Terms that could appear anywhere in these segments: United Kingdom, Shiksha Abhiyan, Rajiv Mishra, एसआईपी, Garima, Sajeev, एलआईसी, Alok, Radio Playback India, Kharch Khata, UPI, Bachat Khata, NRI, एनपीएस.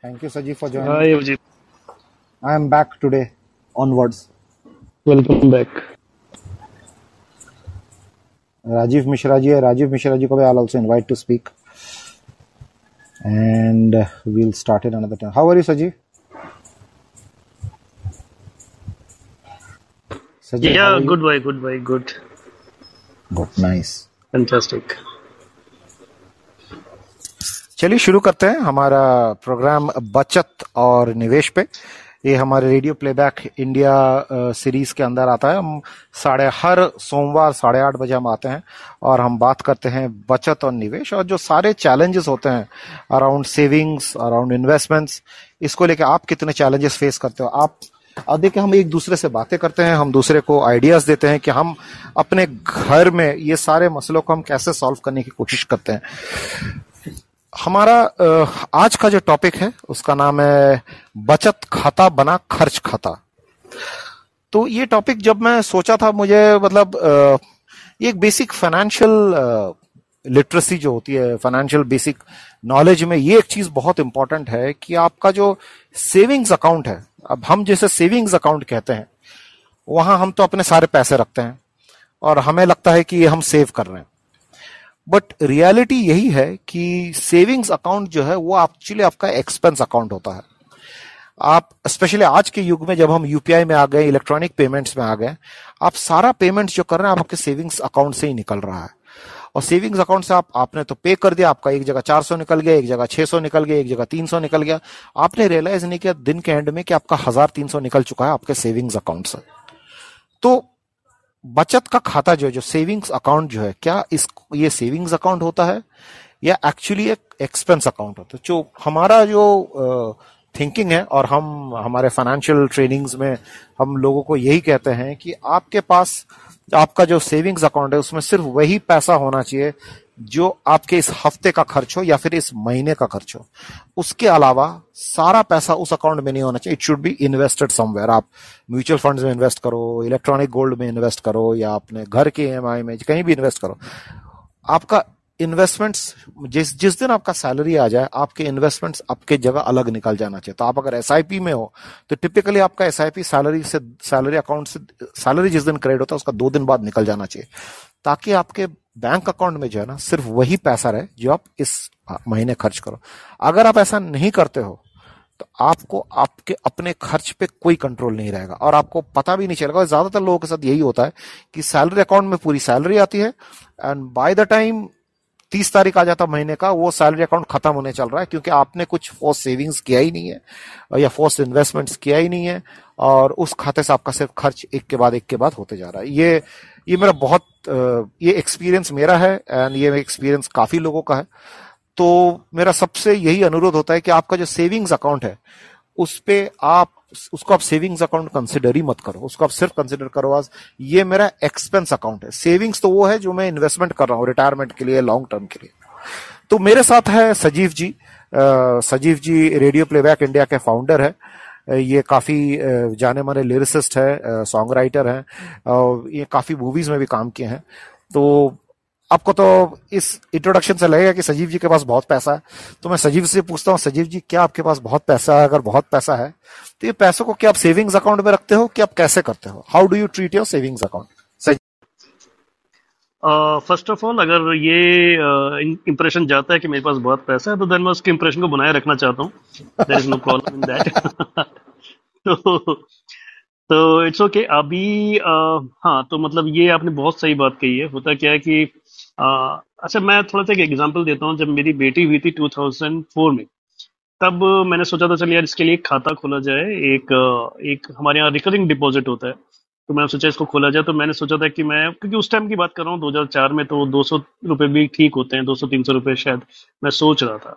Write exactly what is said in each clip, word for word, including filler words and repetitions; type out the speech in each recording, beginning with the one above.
Thank you, Sajeev, for joining. Hi, Rajiv. I am back today onwards. Welcome back. Rajiv Mishra ji, Rajiv Mishra ji ko I'll also invite to speak. And we'll start it another time. How are you, Sajeev? Sajeev, yeah, good boy, good boy, good. Good, nice. Fantastic. चलिए शुरू करते हैं हमारा programme बचत और निवेश पे. ये हमारे रेडियो प्लेबैक इंडिया सीरीज के अंदर आता है. हम साढ़े हर सोमवार साढ़े आठ बजे हम आते हैं और हम बात करते हैं बचत और निवेश और जो सारे चैलेंजेस होते हैं अराउंड सेविंग्स अराउंड इन्वेस्टमेंट्स. इसको लेके आप कितने चैलेंजेस फेस करते हो आप और देखिए हम एक दूसरे से बातें करते हैं. हम दूसरे को आइडियाज देते हैं कि हम अपने घर में ये सारे मसलों को हम कैसे सॉल्व करने की कोशिश करते हैं. हमारा आज का जो टॉपिक है उसका नाम है बचत खाता बना खर्च खाता. तो ये टॉपिक जब मैं सोचा था मुझे मतलब ये एक बेसिक फाइनेंशियल लिटरेसी जो होती है फाइनेंशियल बेसिक नॉलेज में ये एक चीज बहुत इंपॉर्टेंट है कि आपका जो सेविंग्स अकाउंट है. अब हम जैसे सेविंग्स अकाउंट कहते हैं वहां हम तो अपने सारे पैसे रखते हैं और हमें लगता है कि ये हम सेव कर रहे हैं. बट रियलिटी यही है कि सेविंग्स अकाउंट जो है वो एक्चुअली आपका एक्सपेंस अकाउंट होता है. आप स्पेशली आज के युग में जब हम यूपीआई में आ गए इलेक्ट्रॉनिक पेमेंट्स में आ गए आप सारा पेमेंट्स जो कर रहे हैं आप आपके सेविंग्स अकाउंट से ही निकल रहा है. और सेविंग्स अकाउंट से आप आपने तो पे कर दिया आपका एक जगह चार सौ निकल गया एक जगह छह सौ निकल गया एक जगह तीन सौ निकल गया. आपने रियलाइज नहीं किया दिन के एंड में कि आपका हजार तीन सौ निकल चुका है आपके सेविंग्स अकाउंट से. तो बचत का खाता जो है जो सेविंग्स अकाउंट जो है क्या इस ये सेविंग्स अकाउंट होता है या एक्चुअली एक एक्सपेंस अकाउंट होता है. जो हमारा जो थिंकिंग uh, है और हम हमारे फाइनेंशियल ट्रेनिंग्स में हम लोगों को यही कहते हैं कि आपके पास आपका जो सेविंग्स अकाउंट है उसमें सिर्फ वही पैसा होना चाहिए जो आपके इस हफ्ते का खर्च हो या फिर इस महीने का खर्च हो. उसके अलावा सारा पैसा उस अकाउंट में नहीं होना चाहिए. It should be invested somewhere. आप म्यूचुअल फंड्स में इन्वेस्ट करो इलेक्ट्रॉनिक गोल्ड में इन्वेस्ट करो या अपने घर के ईएमआई में कहीं भी इन्वेस्ट करो. आपका इन्वेस्टमेंट्स जिस जिस दिन आपका सैलरी आ जाए आपके इन्वेस्टमेंट्स आपके जगह अलग निकल जाना चाहिए. तो आप अगर एसआईपी में हो तो टिपिकली आपका एसआईपी सैलरी से सैलरी अकाउंट से सैलरी जिस दिन क्रेडिट होता है उसका दो दिन बाद निकल जाना चाहिए ताकि आपके बैंक अकाउंट में जो है ना सिर्फ वही पैसा रहे जो आप इस महीने खर्च करो. अगर आप ऐसा नहीं करते हो तो आपको आपके अपने खर्च पे कोई कंट्रोल नहीं रहेगा और आपको पता भी नहीं चलेगा. ज्यादातर लोगों के साथ यही होता है कि सैलरी अकाउंट में पूरी सैलरी आती है एंड बाय द टाइम तीस तारीख आ जाता महीने का वो सैलरी अकाउंट खत्म होने चल रहा है क्योंकि आपने कुछ फोर्स सेविंग्स किया ही नहीं है या फोर्स इन्वेस्टमेंट्स किया ही नहीं है और उस खाते से आपका सिर्फ खर्च एक के बाद एक के बाद होते जा रहा है. ये ये मेरा बहुत ये एक्सपीरियंस मेरा है एंड ये एक्सपीरियंस काफी लोगों का है. तो मेरा सबसे यही अनुरोध होता है कि आपका जो सेविंग्स अकाउंट है उस पे आप उसको आप सेविंग्स अकाउंट कंसिडर ही मत करो. उसको आप सिर्फ कंसिडर करो आज ये मेरा एक्सपेंस अकाउंट है. सेविंग्स तो वो है जो मैं इन्वेस्टमेंट कर रहा हूँ रिटायरमेंट के लिए लॉन्ग टर्म के लिए. तो मेरे साथ है Sajeev ji. Sajeev ji radio playback India के फाउंडर है. ये काफी जाने माने लिरिसिस्ट है सॉन्ग राइटर है और ये काफी मूवीज में भी काम किए हैं. तो आपको तो इस इंट्रोडक्शन से लगेगा कि सजीव जी के पास बहुत पैसा है. तो मैं सजीव से पूछता हूँ सजीव जी क्या आपके पास बहुत पैसा है. अगर बहुत पैसा है तो ये पैसों को क्या आप सेविंग्स अकाउंट में रखते हो कि आप कैसे करते हो. How do you treat your savings account. First of all अगर ये इंप्रेशन uh, जाता है कि मेरे पास बहुत पैसा है तो देन मैं उसके इंप्रेशन को बनाए रखना चाहता हूँ. There is no problem in that. तो तो इट्स ओके okay. अभी uh, हाँ तो मतलब ये आपने बहुत सही बात कही है. होता क्या है कि uh, अच्छा मैं थोड़ा सा एक एग्जांपल देता हूँ. जब मेरी बेटी हुई थी दो हज़ार चार में तब मैंने सोचा था चलिए यार इसके लिए एक खाता खोला जाए. एक एक हमारे यहाँ रिकरिंग डिपॉजिट होता है तो मैंने सोचा इसको खोला जाए. तो मैंने सोचा था कि मैं क्योंकि उस टाइम की बात कर रहा हूँ दो हज़ार चार में तो दो सौ रुपए भी ठीक होते हैं दो सौ तीन सौ रुपए शायद मैं सोच रहा था.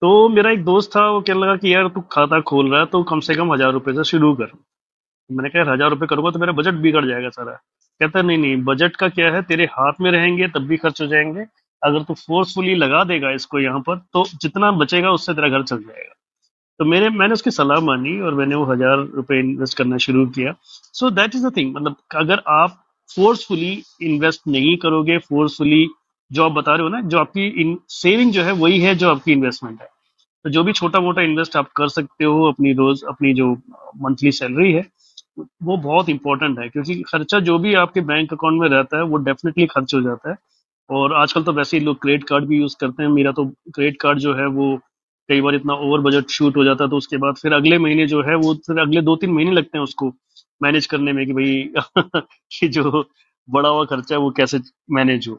तो मेरा एक दोस्त था वो कहने लगा कि यार तू खाता खोल रहा है तो कम से कम हजार रुपए से शुरू कर. मैंने कहा हजार रुपए करूंगा तो मेरा बजट बिगड़ जाएगा सारा. कहता नहीं नहीं बजट का क्या है तेरे हाथ में रहेंगे तब भी खर्च हो जाएंगे. अगर तू फोर्सफुली लगा देगा इसको यहाँ पर तो जितना बचेगा उससे तेरा घर चल जाएगा. तो मेरे मैंने उसकी सलाह मानी और मैंने वो हजार रुपए इन्वेस्ट करना शुरू किया. So that is the thing. मतलब अगर आप फोर्सफुली इन्वेस्ट नहीं करोगे फोर्सफुली जो आप बता रहे हो ना जो आपकी सेविंग जो है वही है जो आपकी इन्वेस्टमेंट है. तो जो भी छोटा मोटा इन्वेस्ट आप कर सकते हो अपनी रोज अपनी जो मंथली सैलरी है वो बहुत इंपॉर्टेंट है, क्योंकि खर्चा जो भी आपके बैंक अकाउंट में रहता है वो डेफिनेटली खर्च हो जाता है। और आजकल तो वैसे ही लोग क्रेडिट कार्ड भी यूज़ करते हैं, मेरा तो क्रेडिट कार्ड जो है वो कई बार इतना ओवर बजट शूट हो जाता है, तो उसके बाद फिर अगले महीने जो है वो फिर अगले दो तीन महीने लगते हैं उसको मैनेज करने में कि भाई जो बड़ा हुआ खर्चा है वो कैसे मैनेज हो।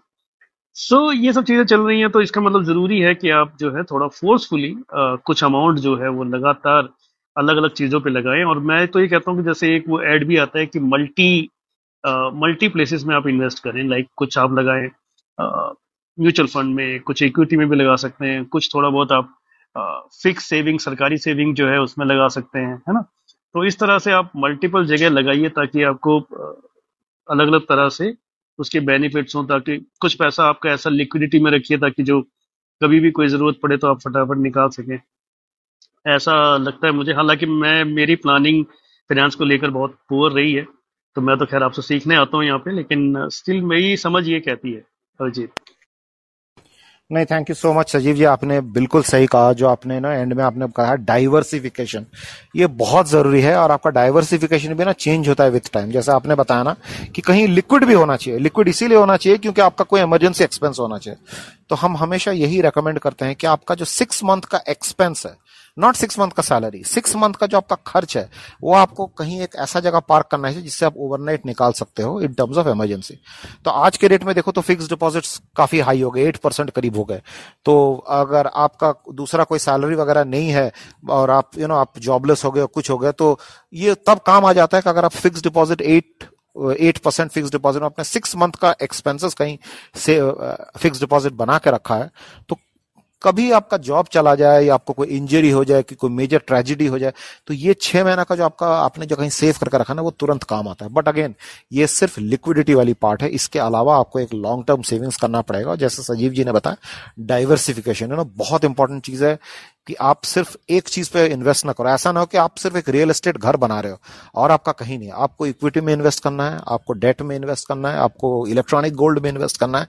सो so, ये सब चीज़ें चल रही हैं, तो इसका मतलब ज़रूरी है कि आप जो है थोड़ा फोर्सफुली कुछ अमाउंट जो है वो लगातार अलग अलग चीज़ों पे लगाएं। और मैं तो ये कहता हूँ कि जैसे एक वो ऐड भी आता है कि मल्टी मल्टी प्लेसेस में आप इन्वेस्ट करें, लाइक कुछ आप लगाएं म्यूचुअल फंड में, कुछ इक्विटी में भी लगा सकते हैं, कुछ थोड़ा बहुत आप फिक्स सेविंग सरकारी सेविंग जो है उसमें लगा सकते हैं, है ना। तो इस तरह से आप मल्टीपल जगह लगाइए ताकि आपको अलग अलग तरह से उसके बेनिफिट्स हों, ताकि कुछ पैसा आपका ऐसा लिक्विडिटी में रखिए ताकि जो कभी भी कोई ज़रूरत पड़े तो आप फटाफट निकाल सकें, ऐसा लगता है मुझे। हालांकि मैं मेरी प्लानिंग फिनेंस को लेकर बहुत पुअर रही है, तो मैं तो खैर आपसे सीखने आता हूँ यहाँ पे, लेकिन स्टिल मेरी समझ ये कहती है। अजीत नहीं, थैंक यू सो मच सजीव जी, आपने बिल्कुल सही कहा जो आपने ना एंड में आपने कहा डाइवर्सिफिकेशन, ये बहुत जरूरी है। और आपका डाइवर्सिफिकेशन भी ना चेंज होता है विथ टाइम, जैसा आपने बताया ना कि कहीं लिक्विड भी होना चाहिए। लिक्विड इसीलिए होना चाहिए क्योंकि आपका कोई इमरजेंसी एक्सपेंस होना चाहिए। तो हम हमेशा यही रेकमेंड करते हैं कि आपका जो सिक्स मंथ का एक्सपेंस है, नॉट सिक्स मंथ का सैलरी, सिक्स मंथ का जो आपका खर्च है वो आपको कहीं एक ऐसा जगह पार्क करना है जिससे आप ओवरनाइट निकाल सकते हो इन टर्म्स ऑफ इमरजेंसी। तो आज के रेट में देखो तो फिक्स डिपॉजिट्स काफी हाई हो गए, एट परसेंट करीब हो गए। तो अगर आपका दूसरा कोई सैलरी वगैरह नहीं है और आप यू you नो know, आप जॉबलेस हो गए कुछ हो गए, तो ये तब काम आ जाता है कि अगर आप fix deposit at eight percent fix deposit में अपने सिक्स मंथ का एक्सपेंसेस कहीं से फिक्स डिपॉजिट बना के रखा है, तो कभी आपका जॉब चला जाए या आपको कोई इंजरी हो जाए कि कोई मेजर ट्रेजिडी हो जाए, तो ये छह महीना का जो आपका आपने जो कहीं सेव करके रखा ना वो तुरंत काम आता है। बट अगेन ये सिर्फ लिक्विडिटी वाली पार्ट है, इसके अलावा आपको एक लॉन्ग टर्म सेविंग्स करना पड़ेगा। जैसे सजीव जी ने बताया डाइवर्सिफिकेशन है ना, बहुत इंपॉर्टेंट चीज है कि आप सिर्फ एक चीज पे इन्वेस्ट ना करो। ऐसा ना हो कि आप सिर्फ एक रियल एस्टेट घर बना रहे हो और आपका कहीं नहीं, आपको इक्विटी में इन्वेस्ट करना है, आपको डेट में इन्वेस्ट करना है, आपको इलेक्ट्रॉनिक गोल्ड में इन्वेस्ट करना है,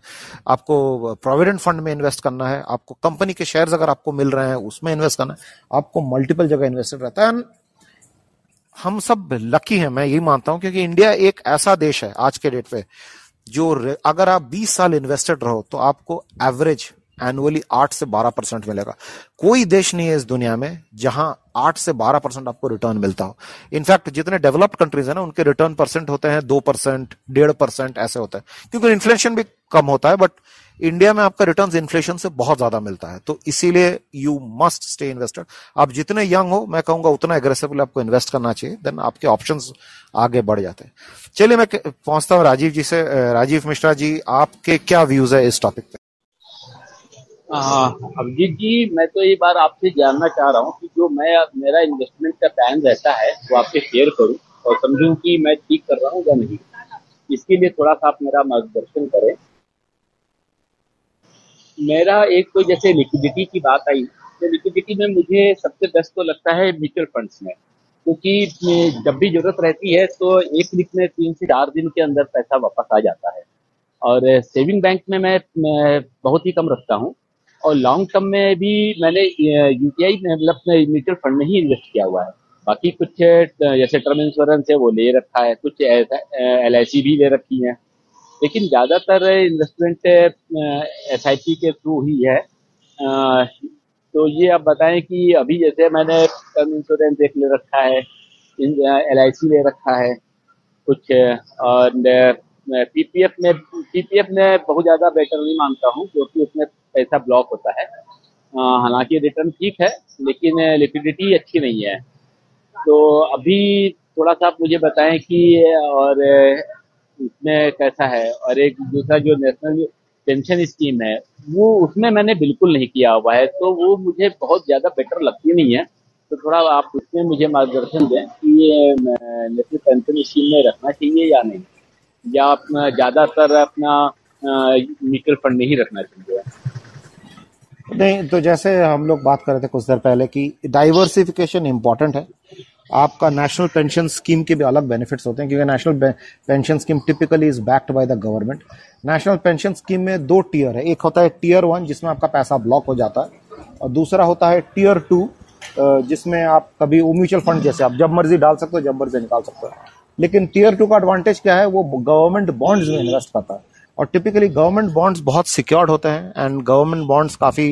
आपको प्रोविडेंट फंड में इन्वेस्ट करना है, आपको कंपनी के शेयर्स अगर आपको मिल रहे हैं उसमें इन्वेस्ट करना है, आपको मल्टीपल जगह इन्वेस्टेड रहता है। हम सब लकी है, मैं यही मानता हूं, क्योंकि इंडिया एक ऐसा देश है आज के डेट पे जो अगर आप बीस साल इन्वेस्टेड रहो तो आपको एवरेज एनुअली आठ से बारह परसेंट मिलेगा। कोई देश नहीं है इस दुनिया में जहां आठ से बारह परसेंट आपको रिटर्न मिलता हो। इनफैक्ट जितने डेवलप्ड कंट्रीज है ना उनके रिटर्न परसेंट होते हैं दो परसेंट डेढ़ परसेंट ऐसे होता है, क्योंकि इन्फ्लेशन भी कम होता है। बट इंडिया में आपका रिटर्न इन्फ्लेशन से बहुत ज्यादा मिलता है, तो इसीलिए यू मस्ट स्टे इन्वेस्टेड। आप जितने यंग हो मैं कहूंगा उतना एग्रेसिवली आपको इन्वेस्ट करना चाहिए, देन आपके ऑप्शंस आगे बढ़ जाते हैं। चलिए मैं पहुंचता हूँ राजीव जी से। राजीव मिश्रा जी, आपके क्या व्यूज है इस टॉपिक पे? अभिजीत जी, मैं तो ये बार आपसे जानना चाह रहा हूँ कि जो मैं मेरा इन्वेस्टमेंट का प्लान रहता है वो आपसे शेयर करूँ और समझूँ कि मैं ठीक कर रहा हूँ या नहीं, इसके लिए थोड़ा सा आप मेरा मार्गदर्शन करें। मेरा एक तो जैसे लिक्विडिटी की बात आई, तो लिक्विडिटी में मुझे सबसे बेस्ट तो लगता है म्यूचुअल फंड्स में, क्योंकि तो जब भी जरूरत रहती है तो एक वीक में तीन से चार दिन के अंदर पैसा वापस आ जाता है। और सेविंग बैंक में मैं, मैं बहुत ही कम रखता हूँ और लॉन्ग टर्म में भी मैंने यूपीआई मतलब म्यूचुअल फंड में ही इन्वेस्ट किया हुआ है। बाकी कुछ जैसे टर्म इंश्योरेंस है वो ले रखा है, कुछ एल आई सी भी ले रखी है, लेकिन ज़्यादातर इन्वेस्टमेंट एस आई पी के थ्रू ही है। आ, तो ये आप बताएं कि अभी जैसे मैंने टर्म इंश्योरेंस एक ले रखा है, एल आई सी ले रखा है कुछ, और पी पी एफ में पी पी एफ में बहुत ज़्यादा बेटर नहीं मानता हूँ क्योंकि उसमें पैसा ब्लॉक होता है। हालांकि रिटर्न ठीक है लेकिन लिक्विडिटी अच्छी नहीं है। तो अभी थोड़ा सा आप मुझे बताएं कि और इसमें कैसा है। और एक दूसरा जो नेशनल पेंशन स्कीम है वो उसमें मैंने बिल्कुल नहीं किया हुआ है, तो वो मुझे बहुत ज़्यादा बेटर लगती नहीं है। तो थोड़ा आप उसमें मुझे मार्गदर्शन दें कि ये नेशनल पेंशन स्कीम में रखना चाहिए या नहीं, या अपना ज़्यादातर अपना म्यूचुअल फंड नहीं रखना चाहिए। नहीं तो जैसे हम लोग बात कर रहे थे कुछ देर पहले कि डाइवर्सिफिकेशन इम्पोर्टेंट है। आपका नेशनल पेंशन स्कीम के भी अलग बेनिफिट्स होते हैं, क्योंकि national pension scheme typically is backed by the government. National pension scheme में दो टियर है, एक होता है टियर वन जिसमें आपका पैसा ब्लॉक हो जाता है और दूसरा होता है टीयर टू, जिसमें आप कभी वो म्यूचुअल फंड जैसे आप जब मर्जी डाल सकते हो, जब मर्जी निकाल सकते हो। लेकिन टीयर टू का एडवांटेज क्या है, वो गवर्नमेंट बॉन्ड्स में इन्वेस्ट करता है और टिपिकली गवर्नमेंट बॉन्ड्स बहुत सिक्योर्ड होते हैं एंड गवर्नमेंट बॉन्ड्स काफी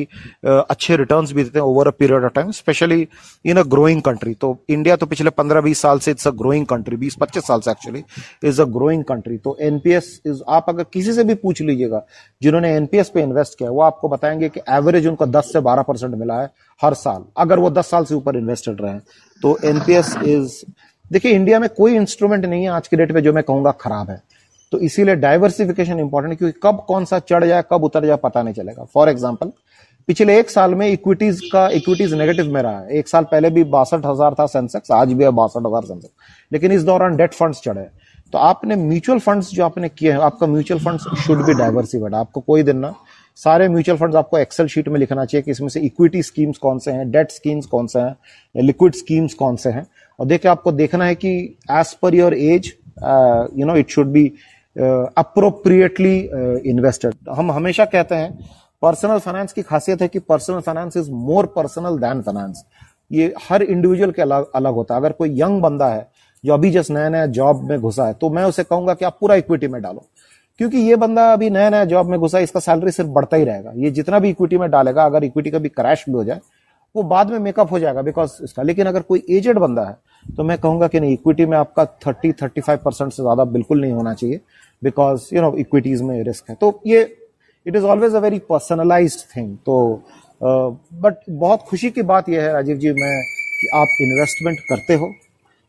अच्छे रिटर्न्स भी देते हैं over a period of time, specially in a growing country. तो इंडिया तो पिछले पंद्रह बीस साल से इट्स अ ग्रोइंग कंट्री, बीस पच्चीस साल से actually is a growing country. तो एनपीएस इज, आप अगर किसी से भी पूछ लीजिएगा जिन्होंने एनपीएस पे इन्वेस्ट किया, वो आपको बताएंगे कि एवरेज उनका दस से बारह परसेंट मिला है हर साल, अगर वो दस साल से ऊपर इन्वेस्टेड रहे। तो एनपीएस इज, देखिए इंडिया में कोई इंस्ट्रूमेंट नहीं है आज के डेट में जो मैं कहूंगा खराब है, तो इसीलिए डाइवर्सिफिकेशन इंपॉर्टेंट है, क्योंकि कब कौन सा चढ़ जाए कब उतर जाए पता नहीं चलेगा। फॉर एग्जांपल पिछले एक साल में इक्विटीज का इक्विटीज नेगेटिव में रहा है। एक साल पहले भी बासठ हजार था सेंसेक्स, आज भी है बासठ हजार सेंसेक्स, लेकिन इस दौरान डेट फंड्स चढ़े। तो आपने म्यूचुअल फंड्स जो आपने किए हैं, आपका mutual funds should be diversified. आपको कोई दिन ना सारे म्यूचुअल फंड्स आपको एक्सेल शीट में लिखना चाहिए कि इसमें से इक्विटी स्कीम्स कौन से हैं, डेट स्कीम्स कौन से हैं, लिक्विड स्कीम्स कौन से हैं, और देखिए आपको देखना है कि as per your age you know it should be appropriately invested. हम हमेशा कहते हैं पर्सनल फाइनेंस की खासियत है कि personal finance is more personal than finance. ये हर इंडिविजुअल के अलग अलग होता है। अगर कोई यंग बंदा है जो अभी जस्ट नया नया जॉब में घुसा है, तो मैं उसे कहूंगा कि आप पूरा इक्विटी में डालो, क्योंकि ये बंदा अभी नया नया जॉब में घुसा है, इसका सैलरी सिर्फ बढ़ता ही रहेगा। ये जितना भी इक्विटी में डालेगा, अगर इक्विटी का भी क्रैश भी हो जाए वो बाद में मेकअप हो जाएगा बिकॉज इसका। लेकिन अगर कोई एजेड बंदा है तो मैं कहूंगा कि नहीं, इक्विटी में आपका तीस पैंतीस परसेंट से ज्यादा बिल्कुल नहीं होना चाहिए बिकॉज यू नो इक्विटीज में रिस्क है। तो ये it is always a very personalised thing. तो बट बहुत खुशी की बात यह है राजीव जी मैं कि आप इन्वेस्टमेंट करते हो।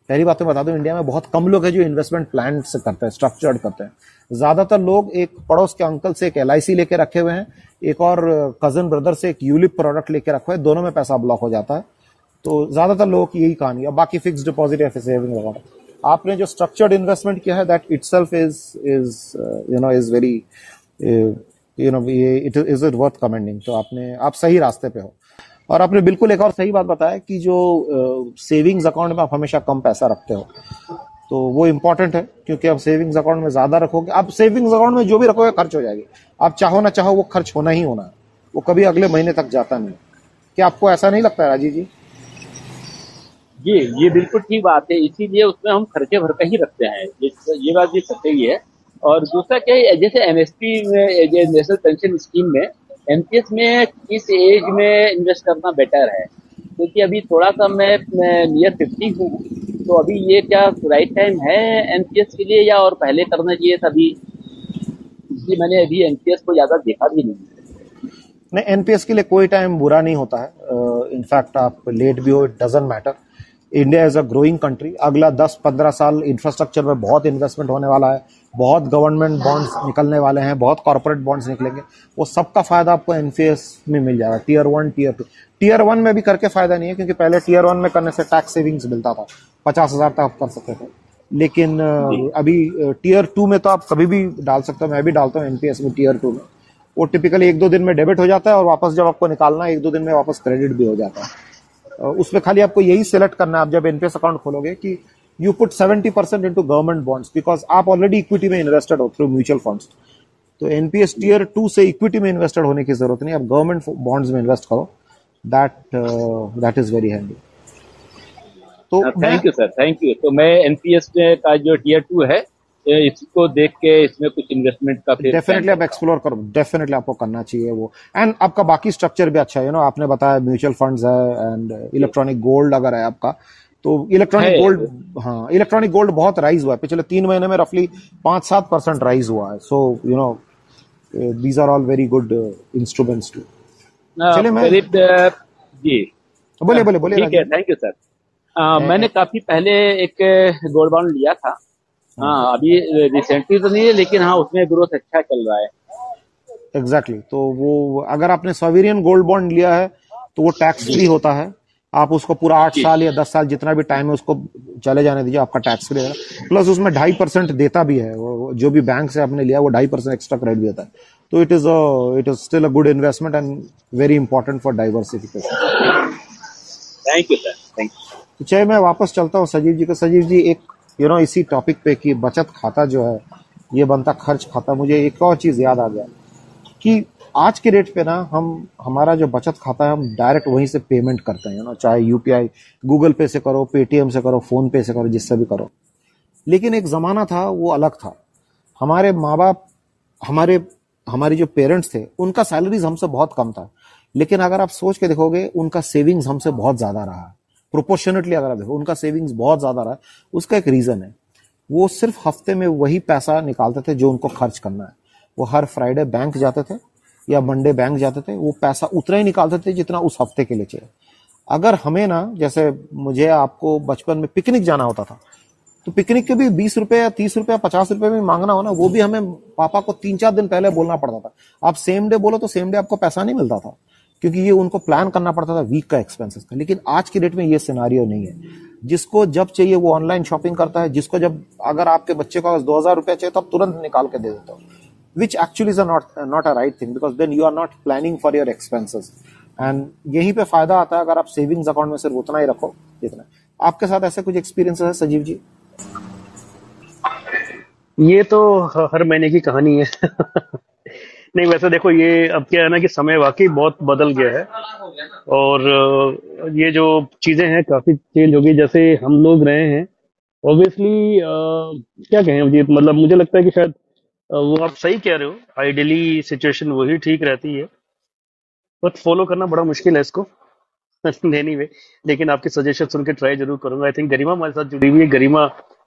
पहली बात तो बता दूं, इंडिया में बहुत कम लोग हैं जो इन्वेस्टमेंट प्लान से करते हैं, स्ट्रक्चर्ड करते हैं। ज्यादातर लोग एक पड़ोस के अंकल से एक एलआईसी लेके रखे हुए हैं, एक और कजन ब्रदर से एक यूलिप प्रोडक्ट लेके रखा है, दोनों में पैसा ब्लॉक हो जाता है। तो ज्यादातर लोगों की यही कहानी है। बाकी फिक्स डिपॉजिट या फिर सेविंग वगैरह, आपने जो स्ट्रक्चर्ड इन्वेस्टमेंट किया है that itself is is you know is very you know it is it worth commending. तो आपने आप सही रास्ते पे हो। और आपने बिल्कुल एक और सही बात बताया कि जो सेविंग्स uh, अकाउंट में आप हमेशा कम पैसा रखते हो, तो वो इम्पोर्टेंट है, क्योंकि आप सेविंग्स अकाउंट में ज्यादा रखोगे, आप सेविंग्स अकाउंट में जो भी रखोगे खर्च हो जाएगी। आप चाहो ना चाहो वो खर्च होना ही होना है, वो कभी अगले महीने तक जाता नहीं। क्या आपको ऐसा नहीं लगता है राजीव जी? जी ये बिल्कुल ठीक बात है, इसीलिए उसमें हम खर्चे भर कर ही रखते हैं, ये बात ये सत्य ही है। और दूसरा क्या है, जैसे एमएसपी में, नेशनल पेंशन स्कीम में, एनपीएस में किस एज में इन्वेस्ट करना बेटर है? क्योंकि अभी थोड़ा सा मैं नियर फिफ्टी हूँ, तो अभी ये क्या राइट टाइम है एनपीएस के लिए, या और पहले करना चाहिए था? अभी इसलिए मैंने अभी एनपीएस को ज्यादा देखा भी नहीं। नहीं, एनपीएस के लिए कोई टाइम बुरा नहीं होता है। इनफैक्ट आप लेट भी हो, it doesn't matter. India is a growing country. अगला दस पंद्रह साल इंफ्रास्ट्रक्चर में बहुत इन्वेस्टमेंट होने वाला है, बहुत गवर्नमेंट बॉन्ड्स निकलने वाले हैं, बहुत कॉर्पोरेट बॉन्ड्स निकलेंगे, वो सबका फायदा आपको एनपीएस में मिल जाएगा। Tier one, tier two, tier one में भी करके फायदा नहीं है, क्योंकि पहले टीयर वन में करने से टैक्स सेविंग्स मिलता था, पचास हजार तक आप कर सकते थे। लेकिन अभी टीयर टू में तो आप कभी भी डाल सकते हो, मैं भी डालता हूँ एनपीएस में टीयर टू में। वो टिपिकली एक दो दिन में डेबिट हो जाता है और वापस जब आपको निकालना एक दो दिन में वापस क्रेडिट भी हो जाता है। उसमें खाली आपको यही सिलेक्ट करना है आप जब एनपीएस अकाउंट खोलोगे कि you put seventy percent into government bonds, because आप ऑलरेडी इक्विटी में इन्वेस्टेड हो थ्रू म्यूचुअल फंड्स। तो एनपीएस टीयर टू से इक्विटी में इन्वेस्टेड होने की जरूरत नहीं, आप गवर्नमेंट बॉन्ड्स में इन्वेस्ट करो। That that is very handy. तो thank you sir, thank you. तो मैं एनपीएस का जो टीयर टू है इसको देख के इसमें कुछ इन्वेस्टमेंट का डेफिनेटली आप एक्सप्लोर करो, डेफिनेटली आपको करना चाहिए वो। एंड आपका बाकी स्ट्रक्चर भी अच्छा है, यू नो आपने बताया म्यूचुअल फंड्स है एंड इलेक्ट्रॉनिक गोल्ड अगर है आपका, तो इलेक्ट्रॉनिक गोल्ड, हाँ इलेक्ट्रॉनिक गोल्ड बहुत राइज हुआ है पिछले तीन महीने में, रफली पांच सात परसेंट राइज हुआ है। So you know these are all very good instruments too. चलिए मैं जी बोले बोले बोले ठीक है, थैंक यू सर। मैंने काफी पहले एक गोल्ड बॉन्ड लिया था, हाँ अभी रिसेंटली तो नहीं है, लेकिन हाँ उसमें ग्रोथ अच्छा चल रहा है। Exactly exactly. तो वो अगर आपने सोवरियन गोल्ड बॉन्ड लिया है तो वो टैक्स फ्री होता है, आप उसको पूरा आठ साल या दस साल जितना भी टाइम है उसको चले जाने दीजिए, आपका टैक्स फ्री है। प्लस उसमें ढाई परसेंट देता भी है, जो भी बैंक से आपने लिया वो ढाई परसेंट एक्स्ट्रा क्रेडिट देता है। तो it is it is still a good investment and very important for diversification. Thank you sir, thank you. चलिए मैं वापस चलता हूँ सजीव जी को। सजीव जी एक यू नो इसी टॉपिक पे कि बचत खाता जो है ये बनता खर्च खाता, मुझे एक और चीज याद आ गया कि आज के रेट पे ना हम हमारा जो बचत खाता है हम डायरेक्ट वहीं से पेमेंट करते हैं ना, चाहे यूपीआई गूगल पे से करो, पेटीएम से करो, फोन पे से करो, जिससे भी करो। लेकिन एक ज़माना था वो अलग था। हमारे माँ बाप, हमारे हमारे जो पेरेंट्स थे उनका सैलरीज हमसे बहुत कम था, लेकिन अगर आप सोच के देखोगे उनका सेविंग्स हमसे बहुत ज़्यादा रहा। प्रोपोर्शनेटली अगर आप देखो उनका सेविंग्स बहुत ज़्यादा रहा। उसका एक रीज़न है, वो सिर्फ हफ्ते में वही पैसा निकालते थे जो उनको खर्च करना है। वो हर फ्राइडे बैंक जाते थे या मंडे बैंक जाते थे, वो पैसा उतना ही निकालते थे जितना उस हफ्ते के लिए चाहिए। अगर हमें ना, जैसे मुझे आपको बचपन में पिकनिक जाना होता था, तो पिकनिक के भी बीस रुपये या तीस रुपये या पचास रुपये में मांगना हो ना, वो भी हमें पापा को तीन चार दिन पहले बोलना पड़ता था। आप सेम डे बोलो तो सेम डे आपको पैसा नहीं मिलता था, क्योंकि ये उनको प्लान करना पड़ता था वीक का, एक्सपेंसेस का। लेकिन आज की डेट में ये सिनारियो नहीं है। जिसको जब चाहिए वो ऑनलाइन शॉपिंग करता है, जिसको जब, अगर आपके बच्चे को अगर दो हजार रुपया चाहिए तो आप तुरंत निकाल के दे देते हो, which actually is a not not a right thing, because then you are not planning for your expenses। and यहीं पे फायदा आता है अगर आप सेविंग्स अकाउंट में सिर्फ उतना ही रखो जितना। आपके साथ ऐसे कुछ एक्सपीरियंस है सजीव जी? ये तो हर महीने की कहानी है। नहीं, वैसे देखो ये अब क्या है ना कि समय वाकई बहुत बदल गया है और ये जो चीजें हैं काफी चेंज हो गई। जैसे हम लोग रहे हैं ऑब्वियसली, क्या कहें, मतलब मुझे लगता है कि शायद वो आप सही कह रहे हो, आइडियली सिचुएशन वही ठीक रहती है, बट फॉलो करना बड़ा मुश्किल है इसको। एनीवे, लेकिन आपके सजेशन सुनकर ट्राई जरूर करूंगा। आई थिंक गरिमा हमारे साथ जुड़ी हुई है, गरिमा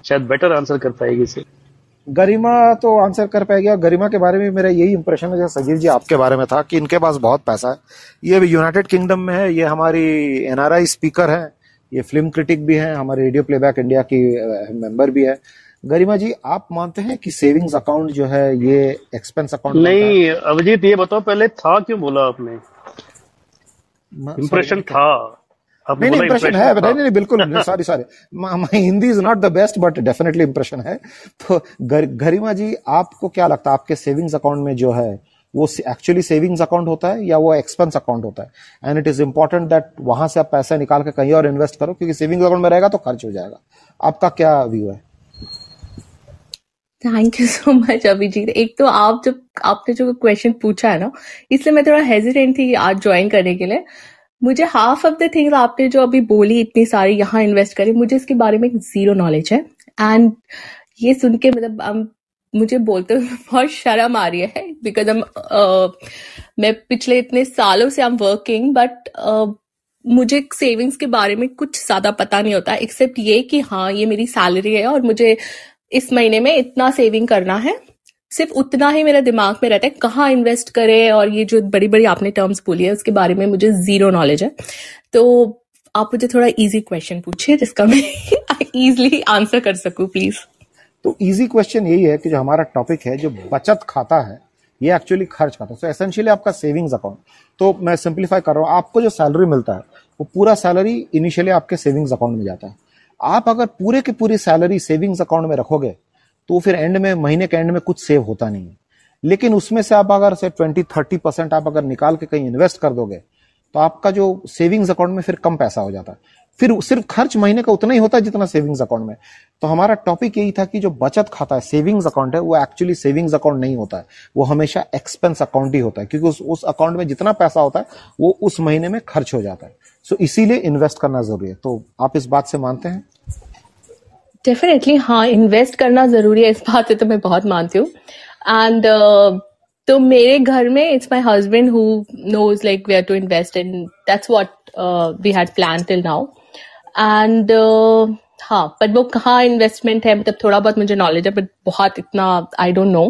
शायद बेटर आंसर कर पाएगी इसे। गरिमा तो आंसर कर पाएगी, और गरिमा के बारे में मेरा यही इंप्रेशन है जैसे सजीव जी आपके बारे में था कि इनके पास बहुत पैसा है। ये यूनाइटेड किंगडम में है, ये हमारी एनआरआई स्पीकर है, ये फिल्म क्रिटिक भी है, हमारे रेडियो प्लेबैक इंडिया की मेंबर भी है। गरिमा जी, आप मानते हैं कि सेविंग्स अकाउंट जो है ये एक्सपेंस अकाउंट नहीं? अभिजीत ये बताओ पहले था क्यों बोला आपने? इंप्रेशन था, आपने नहीं, इंप्रेशन है, नहीं नहीं बिल्कुल, sorry sorry, my Hindi is not the best but definitely impression है। तो गरिमा जी आपको क्या लगता है आपके सेविंग्स अकाउंट में जो है वो एक्चुअली सेविंग्स अकाउंट होता है या वो एक्सपेंस अकाउंट होता है? And it is important that वहां से आप पैसा निकाल के कहीं और इन्वेस्ट करो, क्योंकि सेविंग्स अकाउंट में रहेगा तो खर्च हो जाएगा। आपका क्या व्यू है? Thank you so much Abhijit. एक तो आप जब आपने जो क्वेश्चन पूछा है ना, इसलिए मैं थोड़ा हेजिटेंट थी आज ज्वाइन करने के लिए। मुझे हाफ ऑफ द थिंग्स आपने जो अभी बोली, इतनी सारी यहाँ इन्वेस्ट करी, मुझे इसके बारे में जीरो नॉलेज है। एंड ये सुन के मतलब मुझे बोलते हुए बहुत शर्म आ रही है, बिकॉज हम मैं पिछले इतने सालों से आई एम वर्किंग, बट मुझे सेविंग्स के बारे में कुछ ज्यादा पता नहीं होता, एक्सेप्ट ये कि हाँ ये मेरी सैलरी है और मुझे इस महीने में इतना सेविंग करना है, सिर्फ उतना ही मेरा दिमाग में रहता है। कहाँ इन्वेस्ट करे और ये जो बड़ी बड़ी आपने टर्म्स बोली है उसके बारे में मुझे जीरो नॉलेज है। तो आप मुझे थोड़ा इजी क्वेश्चन पूछिए जिसका मैं इजीली आंसर कर सकूं प्लीज। तो इजी क्वेश्चन यही है कि जो हमारा टॉपिक है, जो बचत खाता है, ये एक्चुअली खर्च खाता है। सो एसेंशियली आपका सेविंग्स अकाउंट, तो मैं सिंप्लीफाई कर रहा हूँ, आपको जो सैलरी मिलता है वो पूरा सैलरी इनिशियली आपके सेविंग्स अकाउंट में जाता है। आप अगर पूरे की पूरी सैलरी सेविंग्स अकाउंट में रखोगे तो फिर एंड में, महीने के एंड में कुछ सेव होता नहीं है। लेकिन उसमें से आप अगर से बीस तीस परसेंट आप अगर निकाल के कहीं इन्वेस्ट कर दोगे तो आपका जो सेविंग्स अकाउंट में फिर कम पैसा हो जाता है, फिर सिर्फ खर्च महीने का उतना ही होता है जितना सेविंग्स अकाउंट में। तो हमारा टॉपिक यही था कि जो बचत खाता है, सेविंग्स अकाउंट है, वो एक्चुअली सेविंग्स अकाउंट नहीं होता है, वो हमेशा एक्सपेंस अकाउंट ही होता है, क्योंकि उस उस अकाउंट में जितना पैसा होता है वो उस महीने में खर्च हो जाता है। सो इसीलिए इन्वेस्ट करना जरूरी है। तो आप इस बात से मानते हैं? डेफिनेटली हाँ, इन्वेस्ट करना जरूरी है, इस बात से तो मैं बहुत मानती हूँ। एंड तो मेरे घर में it's my husband who knows like where to invest, and that's what we had plan till now. And हाँ, बट वो कहाँ इन्वेस्टमेंट है, मतलब थोड़ा बहुत मुझे नॉलेज है बट बहुत इतना आई डोंट नो।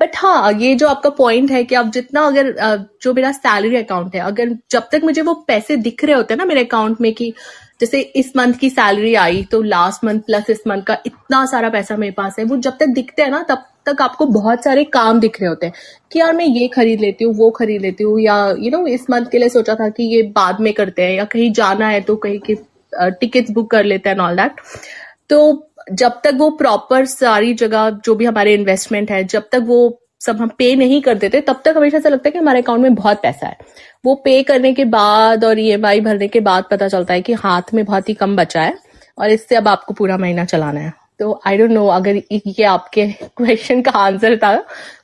बट हाँ, ये जो आपका पॉइंट है कि आप जितना, अगर uh, जो मेरा सैलरी अकाउंट है, अगर जब तक मुझे वो पैसे दिख रहे होते हैं ना मेरे अकाउंट में, कि जैसे इस मंथ की सैलरी आई तो लास्ट मंथ प्लस इस मंथ का इतना सारा पैसा मेरे पास है, वो जब तक दिखते हैं ना तब तक आपको बहुत सारे काम दिख रहे होते हैं कि यार मैं ये खरीद लेती हूँ, वो खरीद लेती हूँ, या यू नो इस मंथ के लिए सोचा था कि ये बाद में करते हैं, या कहीं जाना है तो कहीं की टिकट्स बुक कर लेते हैं, ऑल दैट। तो जब तक वो प्रॉपर सारी जगह जो भी हमारे इन्वेस्टमेंट है, जब तक वो सब हम पे नहीं कर देते तब तक हमेशा ऐसा लगता है कि हमारे अकाउंट में बहुत पैसा है। वो पे करने के बाद और ईएमआई भरने के बाद पता चलता है कि हाथ में बहुत ही कम बचा है और इससे अब आपको पूरा महीना चलाना है। तो आई डोंट नो अगर ये आपके क्वेश्चन का आंसर था,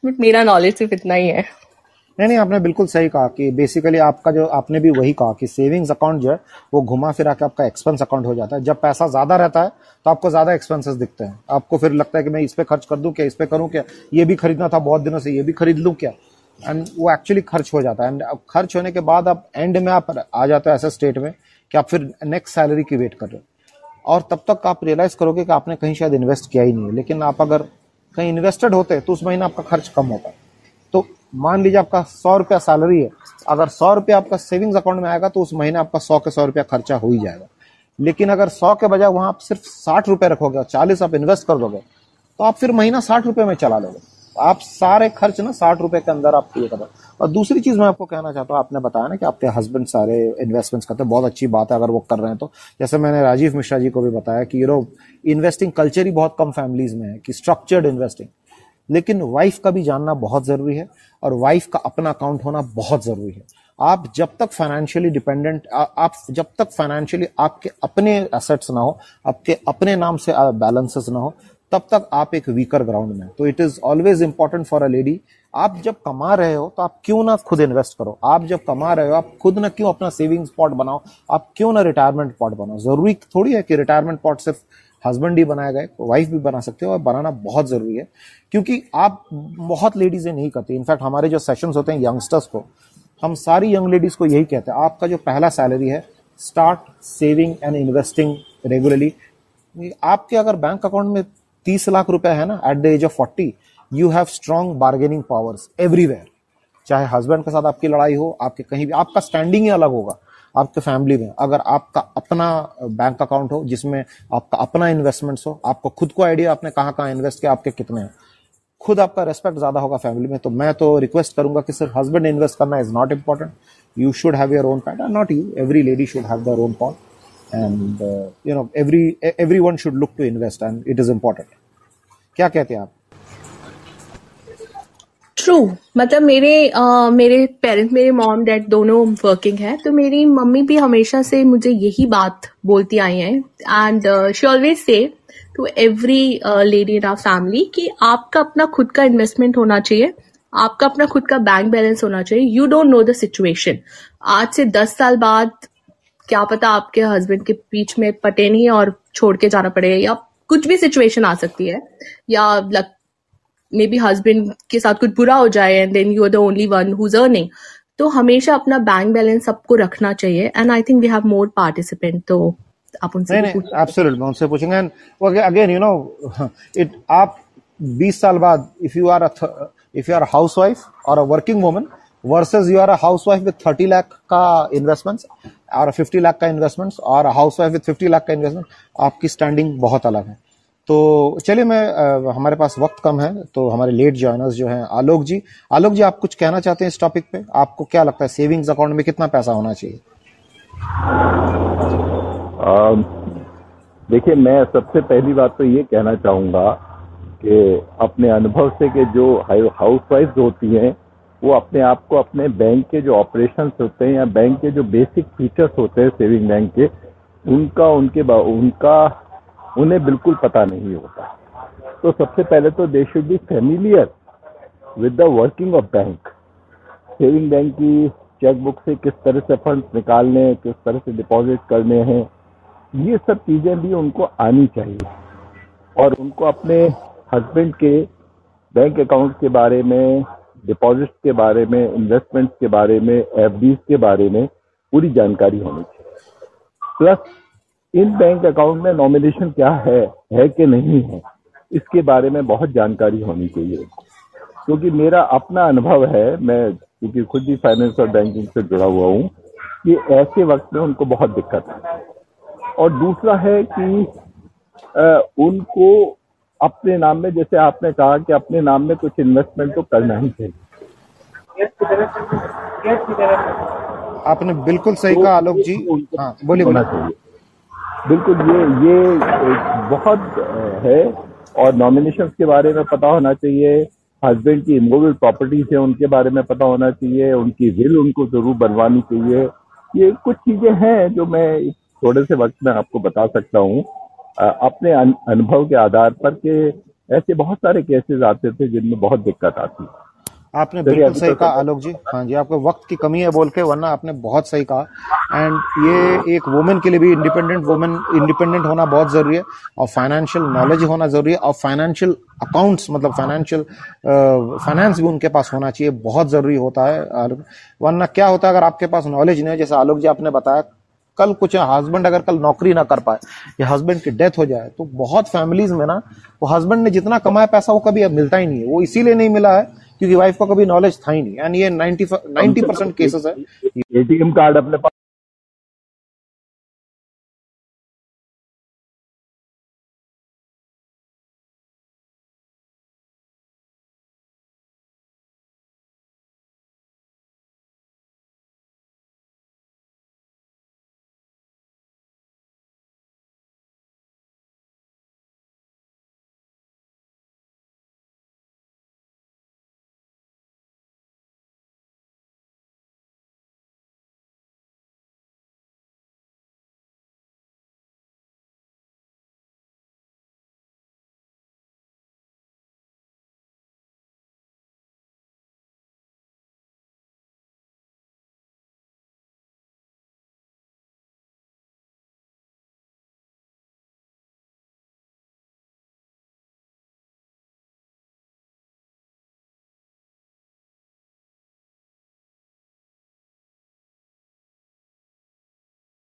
बट मेरा नॉलेज सिर्फ इतना ही है। नहीं नहीं आपने बिल्कुल सही कहा कि बेसिकली आपका जो आपने भी वही कहा कि सेविंग्स अकाउंट जो है वो घुमा फिरा के आपका एक्सपेंस अकाउंट हो जाता है। जब पैसा ज्यादा रहता है तो आपको ज्यादा एक्सपेंसेस दिखते हैं, आपको फिर लगता है कि मैं इस पे खर्च कर दूं क्या, इस पे करूं क्या, ये भी खरीदना था बहुत दिनों से, ये भी खरीद लूं क्या, एंड वो एक्चुअली खर्च हो जाता है। एंड अब खर्च होने के बाद आप एंड में आप आ जाते हो ऐसे स्टेट में कि आप फिर नेक्स्ट सैलरी की वेट कर रहे हो, और तब तक आप रियलाइज करोगे कि आपने कहीं शायद इन्वेस्ट किया ही नहीं है। लेकिन आप अगर कहीं इन्वेस्टेड होते तो उस महीने आपका खर्च कम होता। तो मान लीजिए आपका सौ रुपया सैलरी है, अगर सौ रुपया आपका सेविंग्स अकाउंट में आएगा तो उस महीने आपका सौ के सौ रुपया खर्चा हो ही जाएगा। लेकिन अगर सौ के बजाय वहां आप सिर्फ साठ रुपये रखोगे और चालीस आप इन्वेस्ट कर दोगे तो आप फिर महीना साठ रुपये में चला लोगे। आप सारे खर्च ना साठ रुपए के अंदर आप ये कर रहे हो। और दूसरी चीज मैं आपको कहना चाहता हूँ, आपने बताया ना कि आपके हस्बैंड सारे इन्वेस्टमेंट्स करते हैं, बहुत अच्छी बात है अगर वो कर रहे हैं तो। जैसे मैंने राजीव मिश्रा जी को भी बताया कि यू नो इन्वेस्टिंग कल्चर ही बहुत कम फैमिलीज में है कि स्ट्रक्चर्ड इन्वेस्टिंग, लेकिन वाइफ का भी जानना बहुत जरूरी है और वाइफ का अपना अकाउंट होना बहुत जरूरी है। आप जब तक फाइनेंशियली डिपेंडेंट आप जब तक फाइनेंशियली आपके अपने एसेट्स ना हो, आपके अपने नाम से बैलेंसेस ना हो, तब तक आप एक वीकर ग्राउंड में। तो it is always important for a lady, आप जब कमा रहे हो तो आप क्यों ना खुद इन्वेस्ट करो, आप जब कमा रहे हो आप खुद ना क्यों अपना सेविंग्स पॉट बनाओ, आप क्यों ना रिटायरमेंट पॉट बनाओ। जरूरी थोड़ी है कि रिटायरमेंट पॉट सिर्फ हस्बैंड ही बनाया गया, वाइफ भी बना सकते हो, और बनाना बहुत जरूरी है क्योंकि आप बहुत लेडीजें नहीं करती। इनफैक्ट हमारे जो सेशंस होते हैं यंगस्टर्स को, हम सारी यंग लेडीज को यही कहते हैं, आपका जो पहला सैलरी है start saving and investing regularly. आपके अगर बैंक अकाउंट में तीस लाख रुपए है ना at the age of forty, you have strong bargaining powers everywhere. चाहे हस्बैंड के साथ आपकी लड़ाई हो, आपके कहीं भी, आपका स्टैंडिंग ही अलग होगा आपके फैमिली में अगर आपका अपना बैंक अकाउंट हो जिसमें आपका अपना इन्वेस्टमेंट्स हो, आपको खुद को आइडिया आपने कहाँ कहाँ इन्वेस्ट किया, आपके कितने हैं, खुद आपका रेस्पेक्ट ज्यादा होगा फैमिली में। तो मैं तो रिक्वेस्ट करूंगा कि सिर्फ हस्बैंड इन्वेस्ट करना is not important, you should have your own PAT, not you, every lady should have their own PAT and uh, you know every everyone should look to invest and it is important. क्या कहते हैं आप? True, मतलब मेरे uh, मेरे parents, मेरे mom dad दोनों working है, तो मेरी मम्मी भी हमेशा से मुझे यही बात बोलती आई है and she always say to every lady in our family कि आपका अपना खुद का इन्वेस्टमेंट होना चाहिए, आपका अपना खुद का बैंक बैलेंस होना चाहिए। You don't know the situation, आज से दस साल बाद क्या पता आपके हस्बैंड के बीच में पटे नहीं और छोड़ के जाना पड़ेगा, या कुछ भी सिचुएशन आ सकती है, या लग मे बी हस्बैंड के साथ कुछ बुरा हो जाए and then you are the only one who is earning. तो हमेशा अपना बैंक बैलेंस सबको रखना चाहिए and I think we have more participant, तो आप उनसे एब्सोल्युटली उनसे पूछेंगे। And again you know it, आप बीस साल बाद if you are if you are housewife और a working woman versus you are a housewife with thirty lakh का इन्वेस्टमेंट्स और फिफ्टी लाख का इन्वेस्टमेंट्स और housewife with fifty lakh का इन्वेस्टमेंट, आपकी स्टैंडिंग बहुत अलग है। तो चलिए मैं आ, हमारे पास वक्त कम है तो हमारे लेट जॉइनर्स जो हैं आलोक जी, आलोक जी आप कुछ कहना चाहते हैं इस टॉपिक पे? आपको क्या लगता है सेविंग्स अकाउंट में कितना पैसा होना चाहिए? देखिए मैं सबसे पहली बात तो ये कहना चाहूंगा कि अपने अनुभव से कि जो हाउस वाइफ होती है वो अपने आप को अपने बैंक के जो ऑपरेशंस होते हैं या बैंक के जो बेसिक फीचर्स होते हैं सेविंग बैंक के, उनका उनके उनका उन्हें बिल्कुल पता नहीं होता। तो सबसे पहले तो they should be familiar with the working of bank, saving bank की चेकबुक से किस तरह से फंड्स निकालने, किस तरह से डिपॉजिट करने हैं, ये सब चीज़ें भी उनको आनी चाहिए। और उनको अपने हस्बैंड के बैंक अकाउंट के बारे में, डिपॉजिट्स के बारे में, इन्वेस्टमेंट्स के बारे में, एफडीज के बारे में पूरी जानकारी होनी चाहिए। प्लस इन बैंक अकाउंट में नॉमिनेशन क्या है है कि नहीं है, इसके बारे में बहुत जानकारी होनी चाहिए। क्योंकि मेरा अपना अनुभव है, मैं क्योंकि खुद भी फाइनेंस और बैंकिंग से जुड़ा हुआ हूँ, कि ऐसे वक्त में उनको बहुत दिक्कत है। और दूसरा है कि आ, उनको अपने नाम में, जैसे आपने कहा कि अपने नाम में कुछ इन्वेस्टमेंट तो करना ही चाहिए। आपने बिल्कुल सही कहा आलोक जी, हाँ बोलिए। बिल्कुल ये ये बहुत है। और नॉमिनेशन के बारे में पता होना चाहिए, हस्बैंड की इमूवेबल प्रॉपर्टीज है उनके बारे में पता होना चाहिए, उनकी विल उनको जरूर बनवानी चाहिए। ये कुछ चीजें हैं जो मैं थोड़े से वक्त में आपको बता सकता हूँ अपने अनुभव के आधार पर, कि ऐसे बहुत सारे केसेस आते थे जिनमें बहुत दिक्कत आती। आपने बिल्कुल सही कहा आलोक जी। हाँ जी, आपको वक्त की कमी है बोल के, वरना आपने बहुत सही कहा। एंड ये एक वुमेन के लिए भी इंडिपेंडेंट वुमेन इंडिपेंडेंट होना बहुत जरूरी है, और फाइनेंशियल नॉलेज होना जरूरी है, और फाइनेंशियल अकाउंट्स मतलब फाइनेंशियल फाइनेंस भी उनके पास होना चाहिए, बहुत जरूरी होता है। वरना क्या होता है, अगर आपके पास नॉलेज नहीं है, जैसे आलोक जी आपने बताया, कल कुछ हस्बैंड अगर कल नौकरी ना कर पाए या हस्बैंड की डेथ हो जाए, तो बहुत फैमिलीज में ना वो हस्बैंड ने जितना कमाया पैसा वो कभी अब मिलता ही नहीं है। वो इसीलिए नहीं मिला है क्योंकि वाइफ को कभी नॉलेज था ही नहीं। एंड ये नाइन्टी परसेंट केसेस है। एटीएम कार्ड अपने